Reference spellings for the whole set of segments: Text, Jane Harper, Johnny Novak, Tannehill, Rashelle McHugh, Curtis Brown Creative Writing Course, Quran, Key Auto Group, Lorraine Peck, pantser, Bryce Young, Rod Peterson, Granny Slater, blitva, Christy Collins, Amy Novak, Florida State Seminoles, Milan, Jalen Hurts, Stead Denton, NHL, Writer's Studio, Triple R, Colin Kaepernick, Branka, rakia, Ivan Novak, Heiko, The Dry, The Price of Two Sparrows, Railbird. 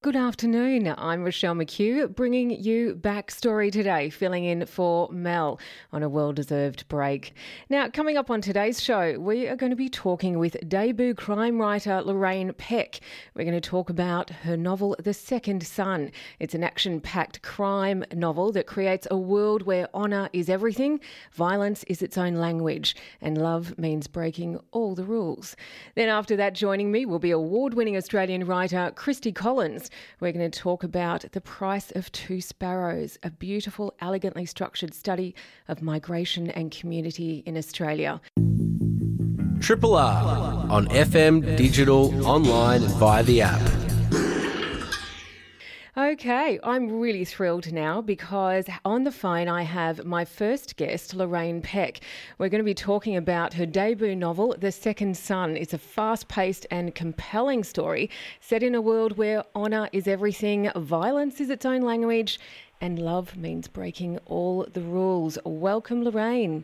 Good afternoon, I'm Rashelle McHugh, bringing you Backstory today, filling in for Mel on a well-deserved break. Now, coming up on today's show, we are going to be talking with debut crime writer Lorraine Peck. We're going to talk about her novel, The Second Son. It's an action-packed crime novel that creates a world where honour is everything, violence is its own language, and love means breaking all the rules. Then after that, joining me will be award-winning Australian writer Christy Collins. We're going to talk about The Price of Two Sparrows, a beautiful, elegantly structured study of migration and community in Australia. Triple R on FM, digital, online and via the app. Okay, I'm really thrilled now because on the phone I have my first guest, Lorraine Peck. We're going to be talking about her debut novel, The Second Son. It's a fast-paced and compelling story set in a world where honour is everything, violence is its own language, and love means breaking all the rules. Welcome, Lorraine.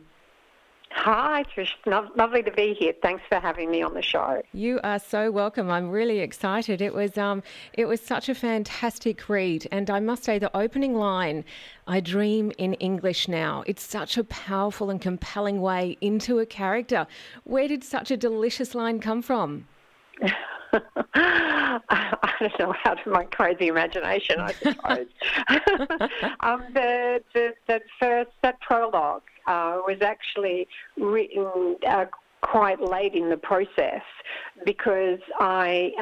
Hi, Trish. Lovely to be here. Thanks for having me on the show. You are so welcome. I'm really excited. It was such a fantastic read, and I must say the opening line, "I dream in English now." It's such a powerful and compelling way into a character. Where did such a delicious line come from? I don't know, out of my crazy imagination, I suppose. That prologue was actually written quite late in the process because I'm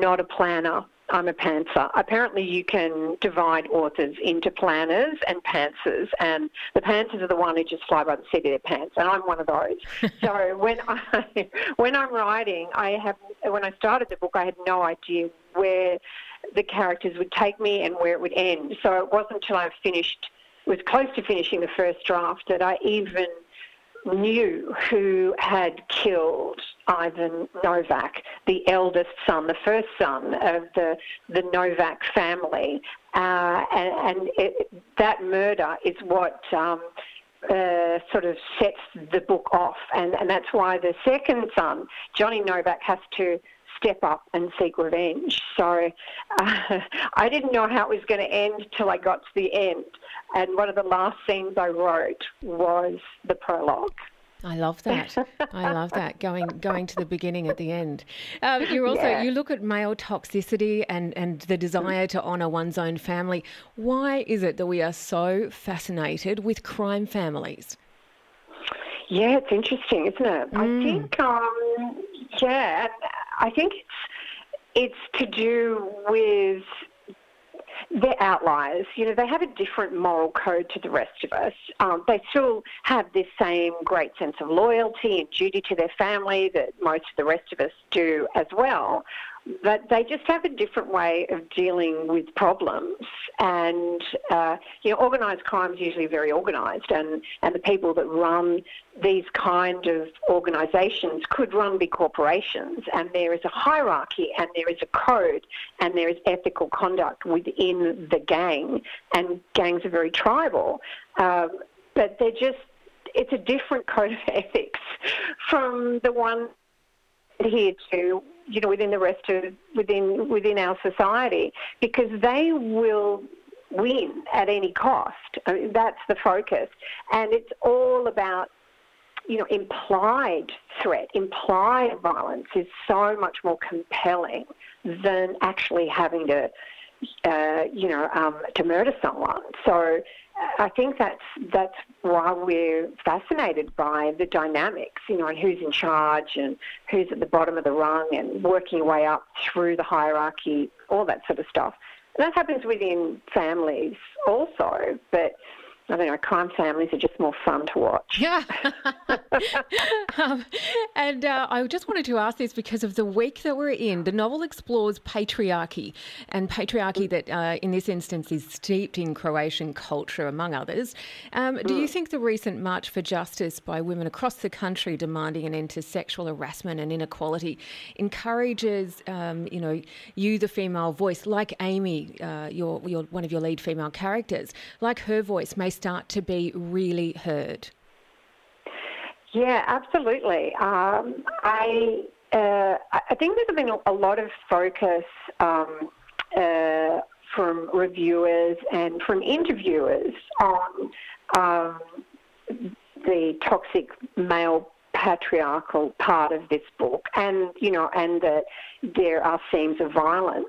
not a planner. I'm a pantser. Apparently you can divide authors into planners and pantsers, and the pantsers are the one who just fly by the seat of their pants, and I'm one of those. So when I'm writing, when I started the book, I had no idea where the characters would take me and where it would end. So it wasn't until I was close to finishing the first draft that I even knew who had killed Ivan Novak, the eldest son, the first son of the Novak family. That murder is what sort of sets the book off. And that's why the second son, Johnny Novak, has to step up and seek revenge. So I didn't know how it was going to end till I got to the end. And one of the last scenes I wrote was the prologue. I love that. I love that, going to the beginning at the end. You look at male toxicity and the desire to honour one's own family. Why is it that we are so fascinated with crime families? Yeah, it's interesting, isn't it? I think, I think it's to do with they're outliers. You know, they have a different moral code to the rest of us. They still have this same great sense of loyalty and duty to their family that most of the rest of us do as well. But they just have a different way of dealing with problems. And, organised crime is usually very organised. And the people that run these kind of organisations could run big corporations. And there is a hierarchy, and there is a code, and there is ethical conduct within the gang. And gangs are very tribal. But it's a different code of ethics from the one here to, you know, within our society, because they will win at any cost. I mean, that's the focus. And it's all about, you know, implied threat, implied violence is so much more compelling than actually having to murder someone. So I think that's why we're fascinated by the dynamics, you know, and who's in charge and who's at the bottom of the rung and working your way up through the hierarchy, all that sort of stuff. And that happens within families also, but I think our crime families are just more fun to watch. Yeah. And I just wanted to ask this because of the week that we're in. The novel explores patriarchy, and patriarchy that in this instance is steeped in Croatian culture, among others. Do you think the recent March for Justice by women across the country demanding an end to sexual harassment and inequality encourages, you, the female voice, like Amy, your one of your lead female characters, like her voice may start to be really heard? Yeah, absolutely. I think there's been a lot of focus from reviewers and from interviewers on the toxic male patriarchal part of this book, and that there are themes of violence.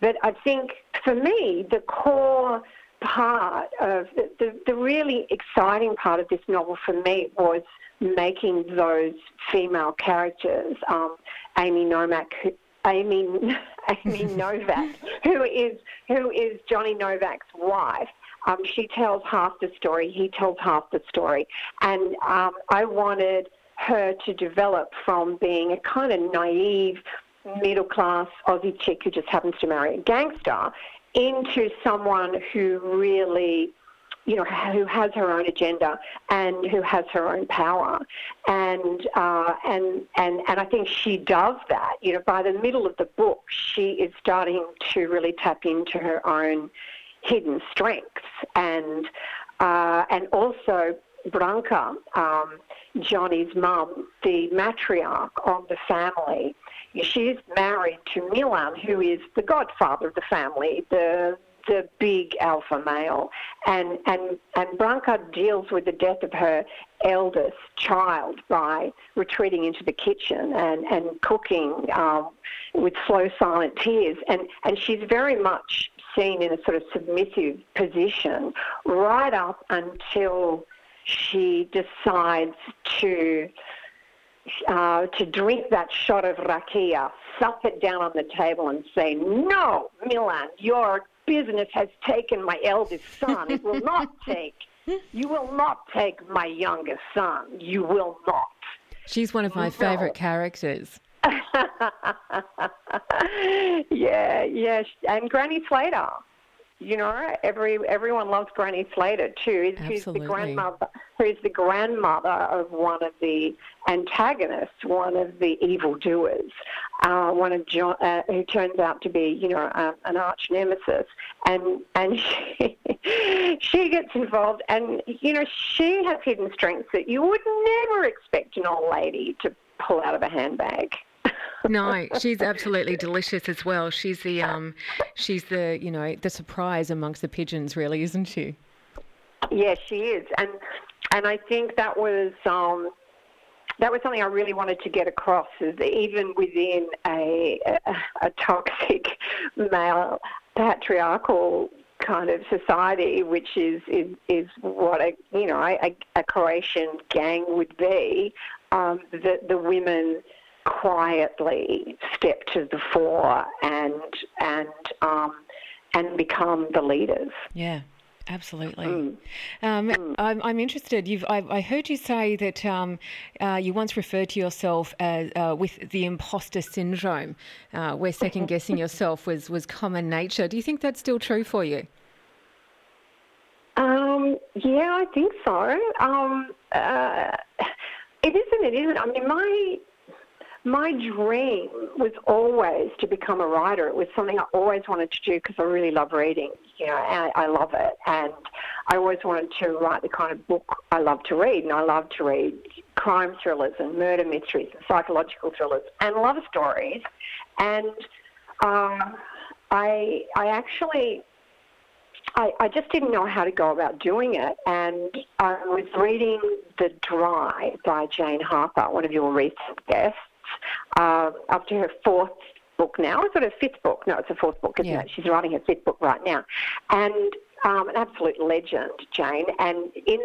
But I think for me, the core part of the really exciting part of this novel for me was making those female characters, Amy Novak, who is Johnny Novak's wife. She tells half the story, he tells half the story, and I wanted her to develop from being a kind of naive middle-class Aussie chick who just happens to marry a gangster into someone who really, who has her own agenda and who has her own power, and I think she does that. By the middle of the book, she is starting to really tap into her own hidden strengths, and also Branka, Johnny's mum, the matriarch of the family. She's married to Milan, who is the godfather of the family, the big alpha male, and Branka deals with the death of her eldest child by retreating into the kitchen and cooking with slow, silent tears, and she's very much seen in a sort of submissive position right up until she decides to drink that shot of rakia, suck it down on the table and say, "No, Milan, your business has taken my eldest son. It will not take, you will not take my youngest son. You will not." She's one of my favourite characters. Yeah. And Granny Slater. Everyone loves Granny Slater too. Who's the grandmother? Who's the grandmother of one of the antagonists, one of the evildoers, one of John, who turns out to be, an arch nemesis, and she gets involved, and she has hidden strengths that you would never expect an old lady to pull out of a handbag. No, she's absolutely delicious as well. She's the the surprise amongst the pigeons, really, isn't she? Yes, she is, and I think that was something I really wanted to get across, is that even within a toxic male patriarchal kind of society, which is what a Croatian gang would be, that the women quietly step to the fore and become the leaders. Yeah, absolutely. I'm interested. I heard you say that you once referred to yourself as with the imposter syndrome, where second guessing yourself was common nature. Do you think that's still true for you? Yeah, I think so. It is and it isn't. I mean, my dream was always to become a writer. It was something I always wanted to do because I really love reading, and I love it. And I always wanted to write the kind of book I love to read, and I love to read crime thrillers and murder mysteries and psychological thrillers and love stories. And I just didn't know how to go about doing it, and I was reading The Dry by Jane Harper, one of your recent guests, up to her fourth book now. It's not her fifth book. No, it's her fourth book, isn't it? She's writing her fifth book right now. And an absolute legend, Jane. And in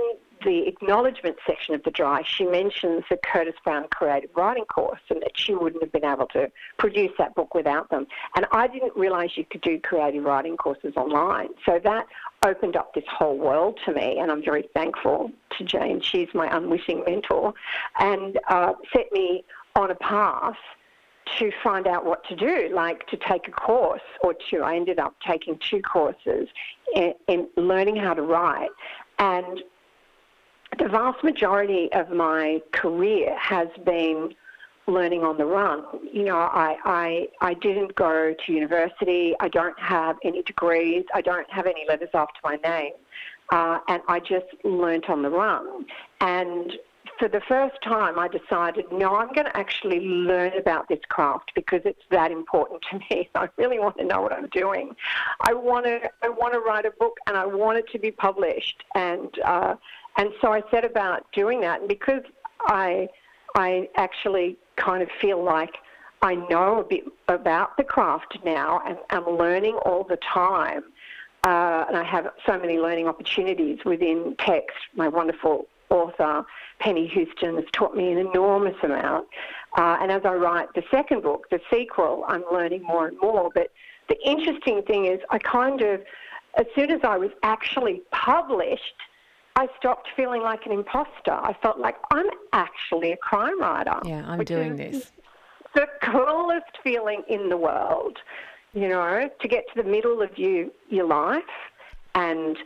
the acknowledgement section of The Dry, she mentions the Curtis Brown Creative Writing Course and that she wouldn't have been able to produce that book without them. And I didn't realise you could do creative writing courses online. So that opened up this whole world to me, and I'm very thankful to Jane. She's my unwitting mentor and set me on a path to find out what to do, like to take a course or two. I ended up taking two courses in learning how to write, and the vast majority of my career has been learning on the run. You know, I didn't go to university. I don't have any degrees. I don't have any letters after my name. And I just learnt on the run. And for the first time, I decided, no, I'm going to actually learn about this craft because it's that important to me. I really want to know what I'm doing. I want to write a book, and I want it to be published. And so I set about doing that. And because I actually kind of feel like I know a bit about the craft now, and I'm learning all the time. And I have so many learning opportunities within Text. My wonderful author, Penny Houston, has taught me an enormous amount. And as I write the second book, the sequel, I'm learning more and more. But the interesting thing is I kind of, as soon as I was actually published, I stopped feeling like an imposter. I felt like I'm actually a crime writer. Yeah, I'm doing this. The coolest feeling in the world, you know, to get to the middle of your life and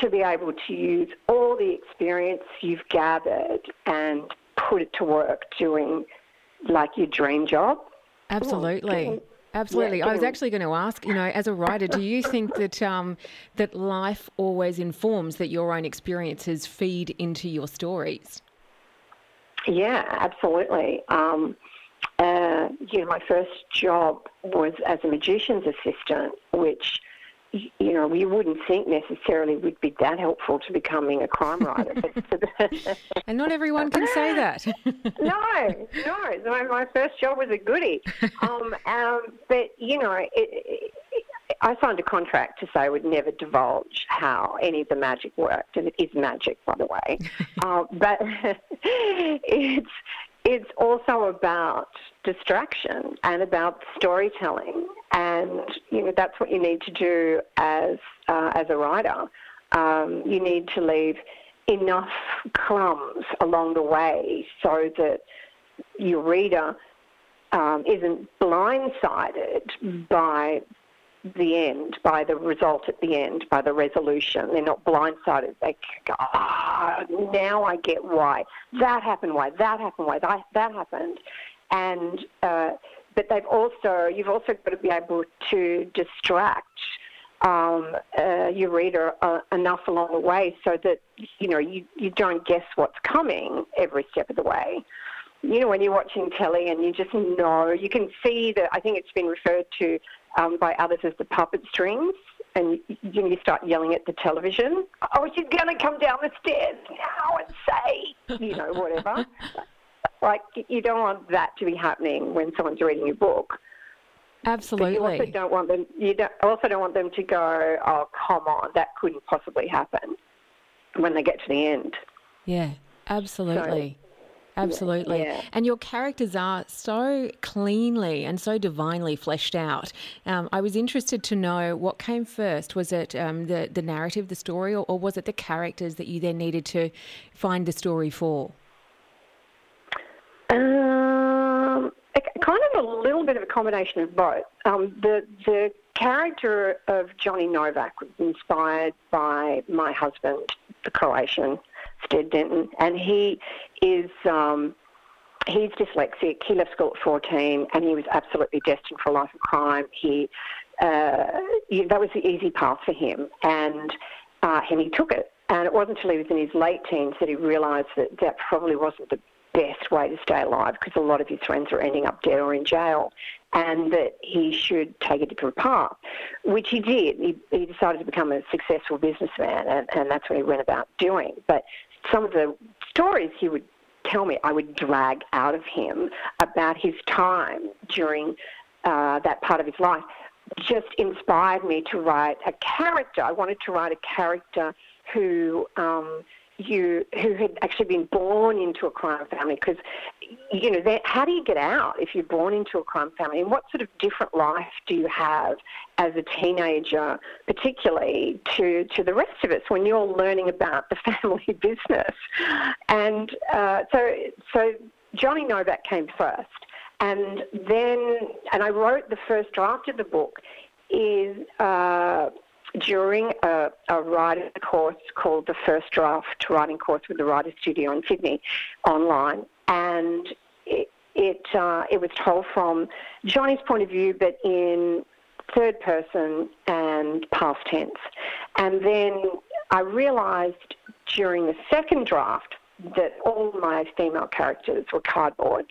to be able to use all the experience you've gathered and put it to work doing like your dream job. Absolutely. Absolutely. Yeah, I was actually going to ask, you know, as a writer, do you think that that life always informs, that your own experiences feed into your stories? Yeah, absolutely. You know, my first job was as a magician's assistant, which, you know, you wouldn't think necessarily would be that helpful to becoming a crime writer. And not everyone can say that. No. My first job was a goodie. But, you know, I signed a contract to say I would never divulge how any of the magic worked. And it is magic, by the way. But it's also about distraction and about storytelling, and you know that's what you need to do as a writer. You need to leave enough crumbs along the way so that your reader isn't blindsided by the end, by the result at the end, by the resolution. They're not blindsided. They go, oh, now I get why. That happened, why. That happened, why. That happened. And but you've also got to be able to distract your reader enough along the way so that, you know, you don't guess what's coming every step of the way. You know, when you're watching telly and you just know, you can see that, I think it's been referred to by others as the puppet strings, and you start yelling at the television, oh, she's going to come down the stairs now and say, you know, whatever. Like, you don't want that to be happening when someone's reading your book. Absolutely. But you also don't want them to go, oh, come on, that couldn't possibly happen when they get to the end. Yeah, absolutely. Absolutely. Yeah. And your characters are so cleanly and so divinely fleshed out. I was interested to know what came first. Was it the narrative, the story, or was it the characters that you then needed to find the story for? Kind of a little bit of a combination of both. The character of Johnny Novak was inspired by my husband, the Croatian, Stead Denton, and he is he's dyslexic. He left school at 14, and he was absolutely destined for a life of crime. That was the easy path for him, and he took it. And it wasn't until he was in his late teens that he realised that probably wasn't the best way to stay alive, because a lot of his friends were ending up dead or in jail, and that he should take a different path, which he did. He decided to become a successful businessman, and that's what he went about doing. But some of the stories he would tell me, I would drag out of him about his time during that part of his life, just inspired me to write a character. I wanted to write a character who who had actually been born into a crime family, because, you know, how do you get out if you're born into a crime family? And what sort of different life do you have as a teenager, particularly to the rest of us, when you're learning about the family business? And so Johnny Novak came first. And then, and I wrote the first draft of the book is during a writing course called the First Draft Writing Course with the Writer's Studio in Sydney online. And it was told from Johnny's point of view, but in third person and past tense. And then I realised during the second draft that all my female characters were cardboard,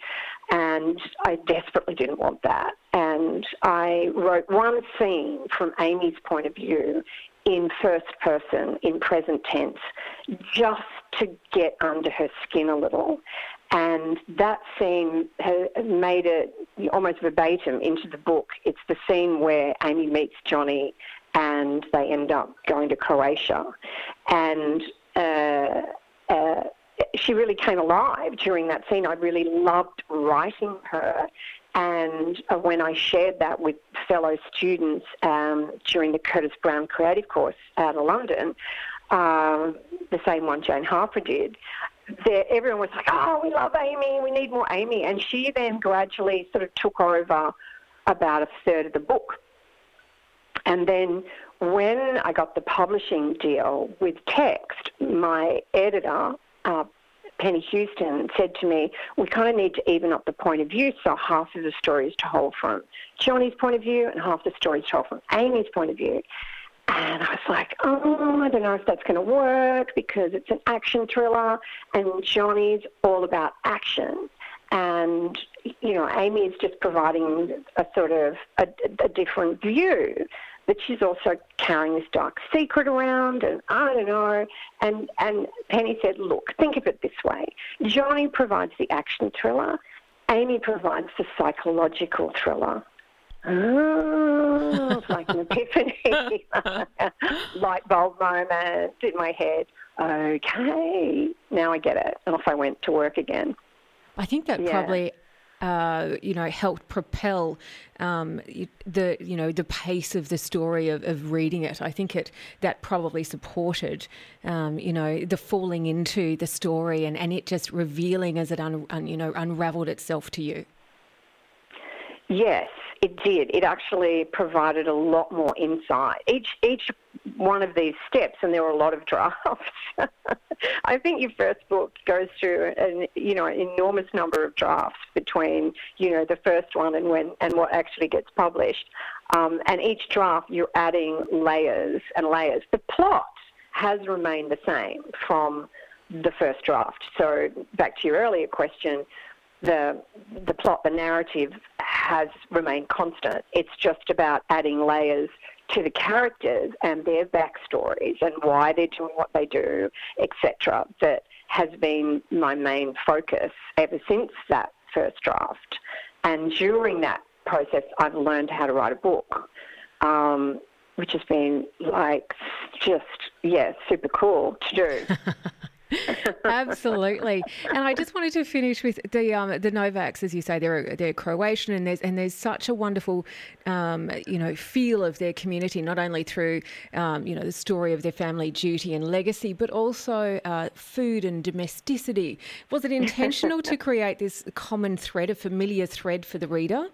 and I desperately didn't want that. And I wrote one scene from Amy's point of view in first person, in present tense, just to get under her skin a little. And that scene made it almost verbatim into the book. It's the scene where Amy meets Johnny and they end up going to Croatia. And she really came alive during that scene. I really loved writing her. And when I shared that with fellow students during the Curtis Brown Creative Course out of London, the same one Jane Harper did, everyone was like, oh, we love Amy, we need more Amy. And she then gradually sort of took over about a third of the book. And then when I got the publishing deal with Text, my editor, Penny Houston, said to me, we kind of need to even up the point of view, so half of the story is told from Johnny's point of view and half the story is told from Amy's point of view. And I was like, oh, I don't know if that's going to work because it's an action thriller and Johnny's all about action. And, you know, Amy is just providing a sort of a different view, but she's also carrying this dark secret around, and I don't know. And Penny said, look, think of it this way. Johnny provides the action thriller. Amy provides the psychological thriller. Oh, it's like an epiphany. Light bulb moment in my head. Okay, now I get it. And off I went to work again. I think that probably... helped propel the pace of the story of reading it. I think that probably supported, the falling into the story and it just revealing as it unravelled itself to you. Yes, it did. It actually provided a lot more insight. Each one of these steps, and there were a lot of drafts. I think your first book goes through an enormous number of drafts between, the first one and what actually gets published. And each draft, you're adding layers and layers. The plot has remained the same from the first draft. So back to your earlier question, the plot, the narrative has remained constant. It's just about adding layers to the characters and their backstories and why they're doing what they do, etc. That has been my main focus ever since that first draft. And during that process, I've learned how to write a book, which has been super cool to do. Absolutely. And I just wanted to finish with the Novaks, as you say, they're Croatian, and there's such a wonderful feel of their community, not only through the story of their family duty and legacy, but also food and domesticity. Was it intentional to create this common thread, a familiar thread for the reader?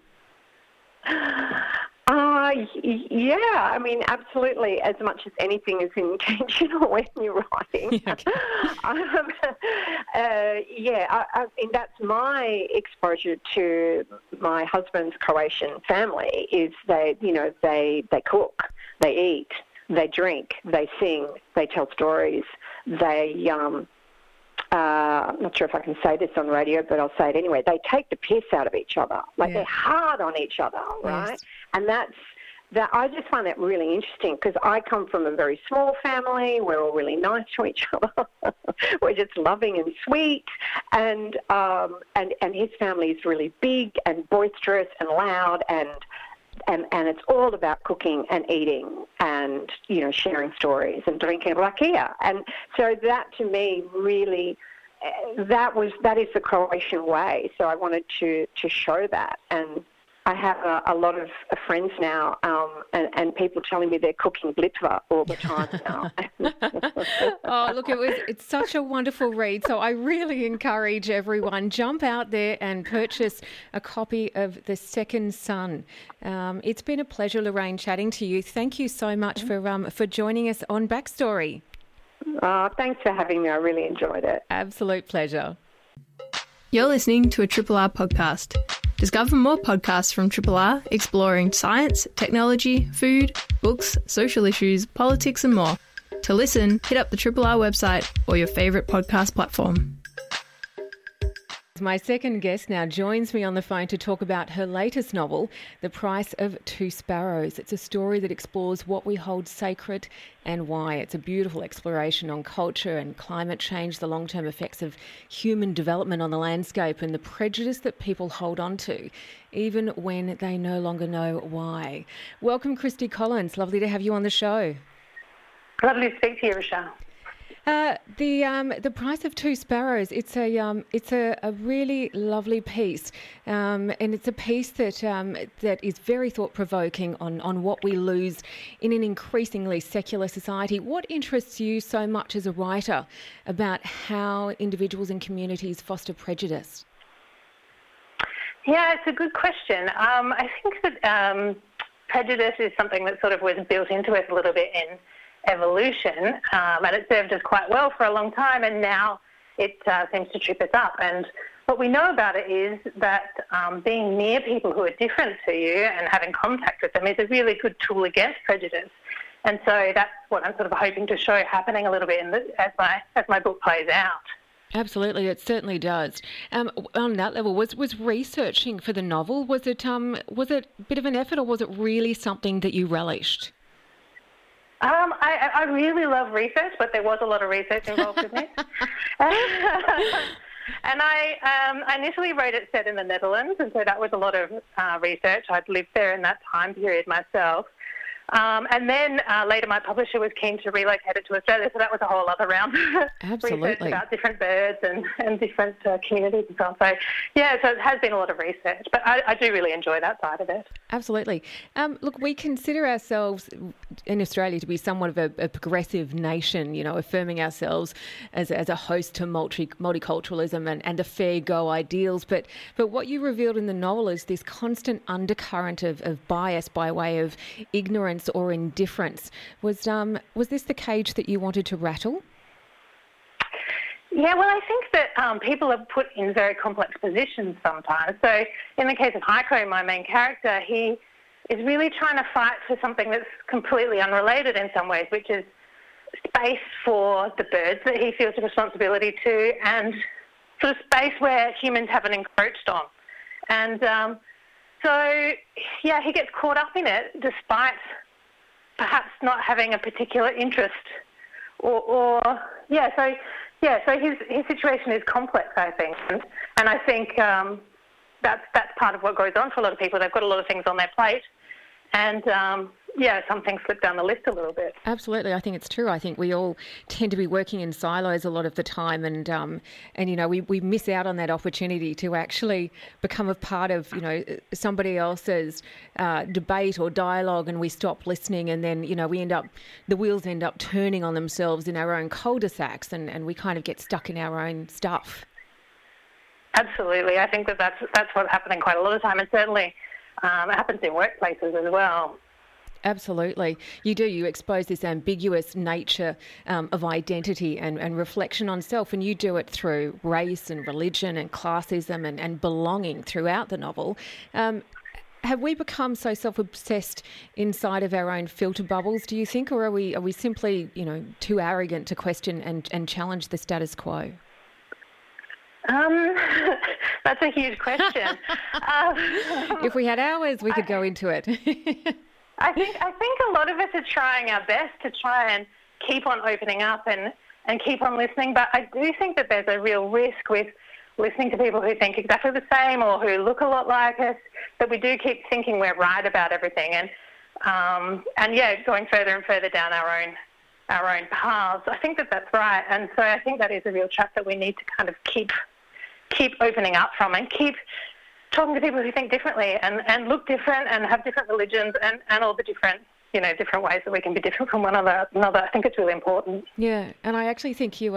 Yeah, I mean, absolutely. As much as anything is intentional when you're writing. Yeah, okay. I mean, that's my exposure to my husband's Croatian family. Is they cook, they eat, they drink, they sing, they tell stories, they. I'm not sure if I can say this on radio, but I'll say it anyway. They take the piss out of each other. They're hard on each other, right? Yes. And that's that. I just find that really interesting because I come from a very small family. We're all really nice to each other. We're just loving and sweet. And his family is really big and boisterous and loud and and it's all about cooking and eating and, you know, sharing stories and drinking rakia. And so that, to me, really, that is the Croatian way. So I wanted to show that. And I have a lot of friends now and people telling me they're cooking blitva all the time now. Oh, look, it's such a wonderful read. So I really encourage everyone, jump out there and purchase a copy of The Second Son. It's been a pleasure, Lorraine, chatting to you. Thank you so much for joining us on Backstory. Oh, thanks for having me. I really enjoyed it. Absolute pleasure. You're listening to a Triple R podcast. Discover more podcasts from Triple R exploring science, technology, food, books, social issues, politics and more. To listen, hit up the Triple R website or your favourite podcast platform. My second guest now joins me on the phone to talk about her latest novel, The Price of Two Sparrows. It's a story that explores what we hold sacred and why. It's a beautiful exploration on culture and climate change, the long-term effects of human development on the landscape and the prejudice that people hold on to, even when they no longer know why. Welcome, Christy Collins. Lovely to have you on the show. Lovely to speak to you, Rashelle. The Price of Two Sparrows, it's a really lovely piece, and it's a piece that is very thought-provoking on what we lose in an increasingly secular society. What interests you so much as a writer about how individuals and communities foster prejudice? Yeah, it's a good question. I think that prejudice is something that sort of was built into us a little bit in evolution, and it served us quite well for a long time, and now it seems to trip us up. And what we know about it is that being near people who are different to you and having contact with them is a really good tool against prejudice. And so that's what I'm sort of hoping to show happening a little bit in as my book plays out. Absolutely, it certainly does. On that level, was researching for the novel, was it a bit of an effort, or was it really something that you relished? I really love research, but there was a lot of research involved with me. And I initially wrote it set in the Netherlands, and so that was a lot of research. I'd lived there in that time period myself. And then later my publisher was keen to relocate it to Australia, so that was a whole other round of research about different birds and different communities and so on. So, yeah, so it has been a lot of research, but I do really enjoy that side of it. Absolutely. Look, we consider ourselves in Australia to be somewhat of a progressive nation, you know, affirming ourselves as a host to multiculturalism and the fair go ideals. But what you revealed in the novel is this constant undercurrent of bias by way of ignorance or indifference. Was this the cage that you wanted to rattle? Yeah, well, I think that people are put in very complex positions sometimes. So in the case of Heiko, my main character, he is really trying to fight for something that's completely unrelated in some ways, which is space for the birds that he feels a responsibility to and sort of space where humans haven't encroached on. And so, yeah, he gets caught up in it despite perhaps not having a particular interest so his situation is complex, I think. And I think that's part of what goes on for a lot of people. They've got a lot of things on their plate and, some things slip down the list a little bit. Absolutely. I think it's true. I think we all tend to be working in silos a lot of the time and you know, we miss out on that opportunity to actually become a part of, you know, somebody else's debate or dialogue, and we stop listening, and then, you know, the wheels end up turning on themselves in our own cul-de-sacs and we kind of get stuck in our own stuff. Absolutely. I think that's what's happening quite a lot of time, and certainly it happens in workplaces as well. Absolutely. You do. You expose this ambiguous nature of identity and reflection on self, and you do it through race and religion and classism and belonging throughout the novel. Have we become so self-obsessed inside of our own filter bubbles, do you think, or are we simply, you know, too arrogant to question and challenge the status quo? That's a huge question. If we had hours, we could go into it. I think a lot of us are trying our best to try and keep on opening up and keep on listening, but I do think that there's a real risk with listening to people who think exactly the same or who look a lot like us, that we do keep thinking we're right about everything. And yeah, going further and further down our own paths. I think that that's right. And so I think that is a real trap that we need to kind of keep opening up from and keep talking to people who think differently and look different and have different religions and all the different, you know, different ways that we can be different from one another. I think it's really important. Yeah, and I actually think you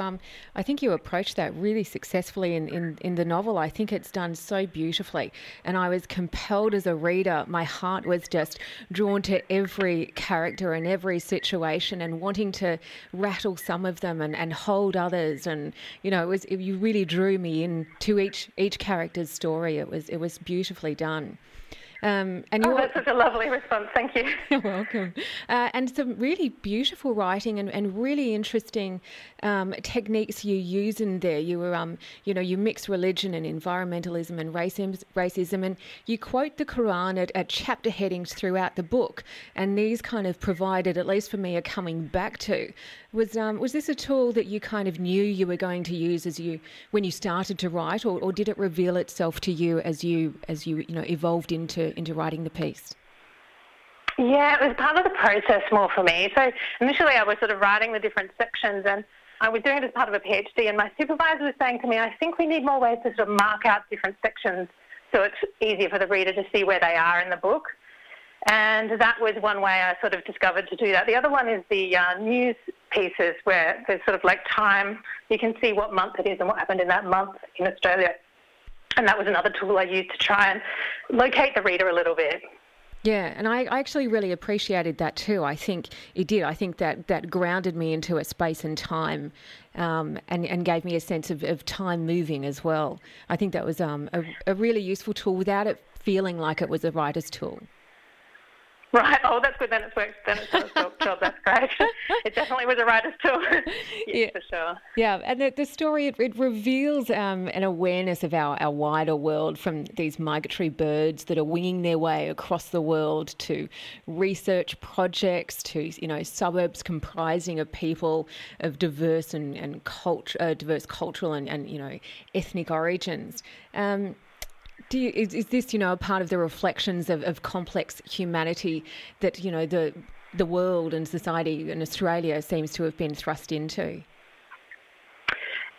approached that really successfully in the novel. I think it's done so beautifully, and I was compelled as a reader. My heart was just drawn to every character and every situation, and wanting to rattle some of them and hold others. And you know, you really drew me into each character's story. It was beautifully done. That's such a lovely response. Thank you. You're welcome. And some really beautiful writing and really interesting techniques you use in there. You were, you mix religion and environmentalism and racism, and you quote the Quran at chapter headings throughout the book. And these kind of provided, at least for me, a coming back to. Was this a tool that you kind of knew you were going to use when you started to write, or did it reveal itself to you as you evolved into writing the piece? Yeah, it was part of the process more for me. So initially I was sort of writing the different sections, and I was doing it as part of a PhD, and my supervisor was saying to me, I think we need more ways to sort of mark out different sections so it's easier for the reader to see where they are in the book. And that was one way I sort of discovered to do that. The other one is the news pieces where there's sort of like time. You can see what month it is and what happened in that month in Australia. And that was another tool I used to try and locate the reader a little bit. Yeah, and I actually really appreciated that too. I think it did. I think that grounded me into a space and time and gave me a sense of time moving as well. I think that was a really useful tool without it feeling like it was a writer's tool. Right. Oh, that's good. Then it's worked. Then it's done its job. That's great. It definitely was a writer's tool. Yeah, for sure. Yeah, and the story, it reveals an awareness of our wider world, from these migratory birds that are winging their way across the world to research projects, to, you know, suburbs comprising of people of diverse and diverse cultural and you know, ethnic origins. Is this, you know, a part of the reflections of complex humanity that, you know, the world and society and Australia seems to have been thrust into?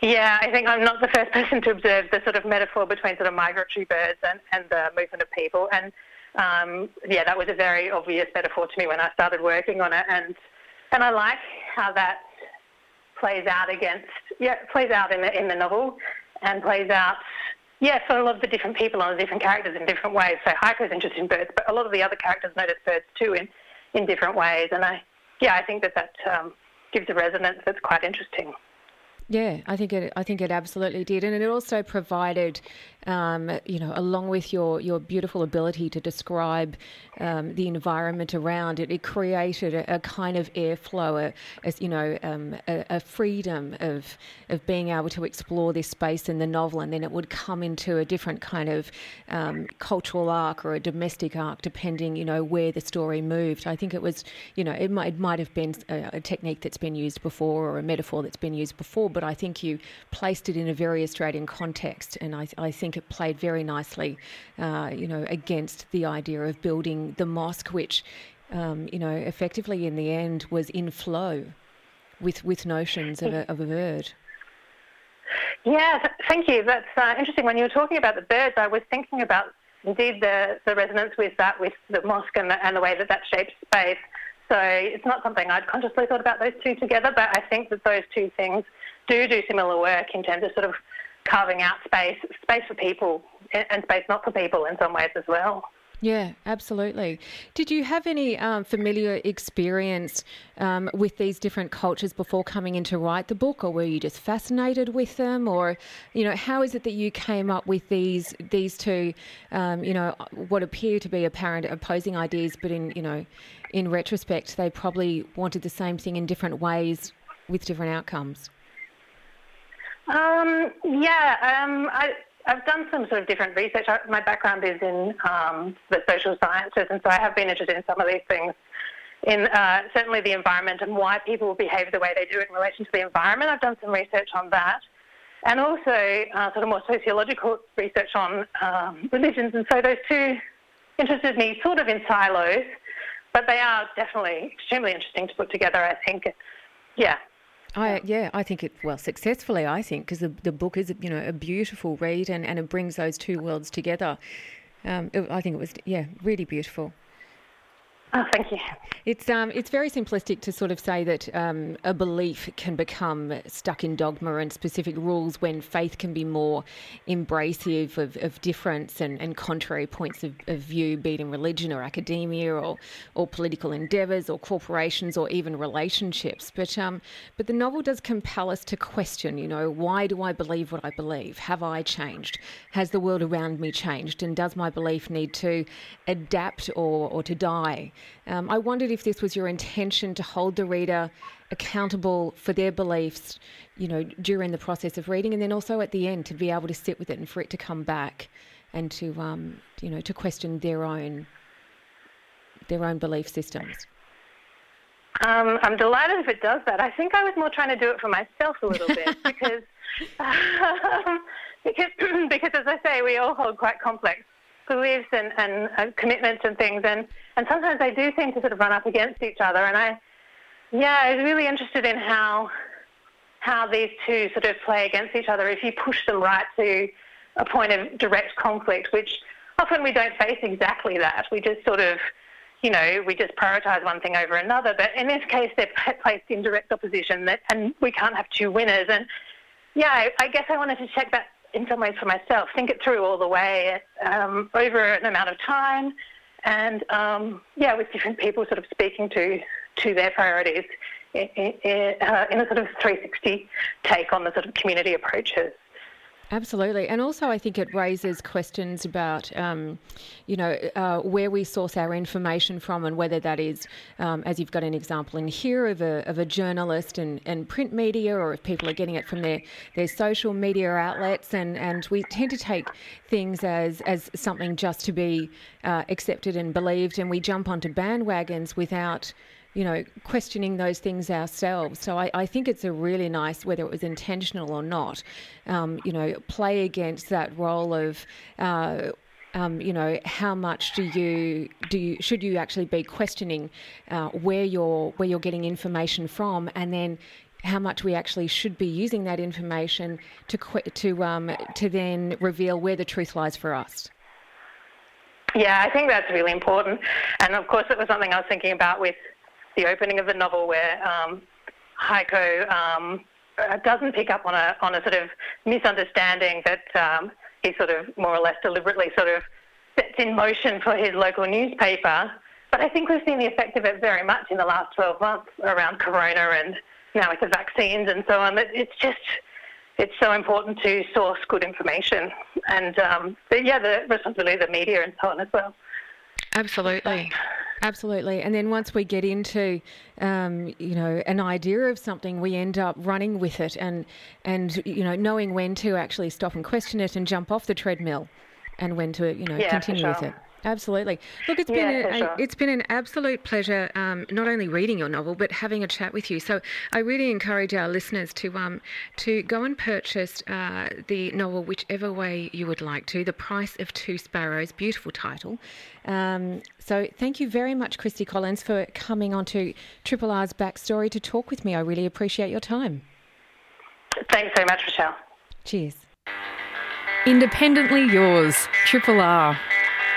Yeah, I think I'm not the first person to observe the sort of metaphor between sort of migratory birds and the movement of people. And, yeah, that was a very obvious metaphor to me when I started working on it. And I like how that plays out in the novel and plays out... Yeah, so a lot of the different people and the different characters in different ways. So Heiko's interested in birds, but a lot of the other characters notice birds too in different ways. And I think that gives a resonance that's quite interesting. Yeah, I think it absolutely did, and it also provided, along with your beautiful ability to describe the environment around it, it created a kind of airflow, a freedom of being able to explore this space in the novel, and then it would come into a different kind of cultural arc or a domestic arc, depending, you know, where the story moved. I think it was, you know, it might have been a technique that's been used before or a metaphor that's been used before, but I think you placed it in a very Australian context, and I think it played very nicely, against the idea of building the mosque, which, effectively in the end was in flow with notions of a bird. Yeah, thank you. That's interesting. When you were talking about the birds, I was thinking about indeed the resonance with that, with the mosque and the way that shapes space. So it's not something I'd consciously thought about those two together, but I think that those two things do similar work in terms of sort of carving out space for people and space not for people in some ways as well. Yeah, absolutely. Did you have any familiar experience with these different cultures before coming in to write the book, or were you just fascinated with them? Or, you know, how is it that you came up with these two, what appear to be apparent opposing ideas, but in retrospect, they probably wanted the same thing in different ways with different outcomes? I've done some sort of different research. My background is in the social sciences, and so I have been interested in some of these things, in certainly the environment and why people behave the way they do in relation to the environment. I've done some research on that. and also sort of more sociological research on religions. And so those two interested me sort of in silos, but they are definitely extremely interesting to put together, I think. Yeah. I think it, well, successfully, I think, because the book is, you know, a beautiful read and it brings those two worlds together. I think it was, really beautiful. Oh, thank you. It's very simplistic to sort of say that a belief can become stuck in dogma and specific rules when faith can be more embracive of difference and contrary points of view, be it in religion or academia or political endeavours or corporations or even relationships. But the novel does compel us to question, you know, why do I believe what I believe? Have I changed? Has the world around me changed? And does my belief need to adapt or to die? I wondered if this was your intention to hold the reader accountable for their beliefs, you know, during the process of reading, and then also at the end to be able to sit with it and for it to come back and to, you know, to question their own belief systems. I'm delighted if it does that. I think I was more trying to do it for myself a little bit because as I say, we all hold quite complex beliefs and commitments and things, and sometimes they do seem to sort of run up against each other, and I was really interested in how these two sort of play against each other if you push them right to a point of direct conflict, which often we don't face exactly that. We just sort of, you know, we just prioritise one thing over another, but in this case they're placed in direct opposition and we can't have two winners. And I guess I wanted to check that in some ways for myself, think it through all the way over an amount of time, and with different people sort of speaking to their priorities in a sort of 360 take on the sort of community approaches. Absolutely. And also I think it raises questions about, where we source our information from and whether that is, as you've got an example in here, of a journalist and print media, or if people are getting it from their social media outlets. And we tend to take things as something just to be accepted and believed, and we jump onto bandwagons without, you know, questioning those things ourselves. So I think it's a really nice, whether it was intentional or not, play against that role of, how much should you actually be questioning where you're getting information from, and then how much we actually should be using that information to then reveal where the truth lies for us. Yeah, I think that's really important, and of course it was something I was thinking about with the opening of the novel, where Heiko doesn't pick up on a sort of misunderstanding that he sort of more or less deliberately sort of sets in motion for his local newspaper. But I think we've seen the effect of it very much in the last 12 months around corona, and now with the vaccines and so on. It's so important to source good information, and the responsibility of the media and so on as well. Absolutely. So, absolutely. And then once we get into, an idea of something, we end up running with it and knowing when to actually stop and question it and jump off the treadmill and when to, continue with it. Absolutely. Look, it's been an absolute pleasure not only reading your novel but having a chat with you. So I really encourage our listeners to go and purchase the novel whichever way you would like to, The Price of Two Sparrows, beautiful title. So thank you very much, Christy Collins, for coming on to Triple R's Backstory to talk with me. I really appreciate your time. Thanks very much, Rashelle. Cheers. Independently yours, Triple R.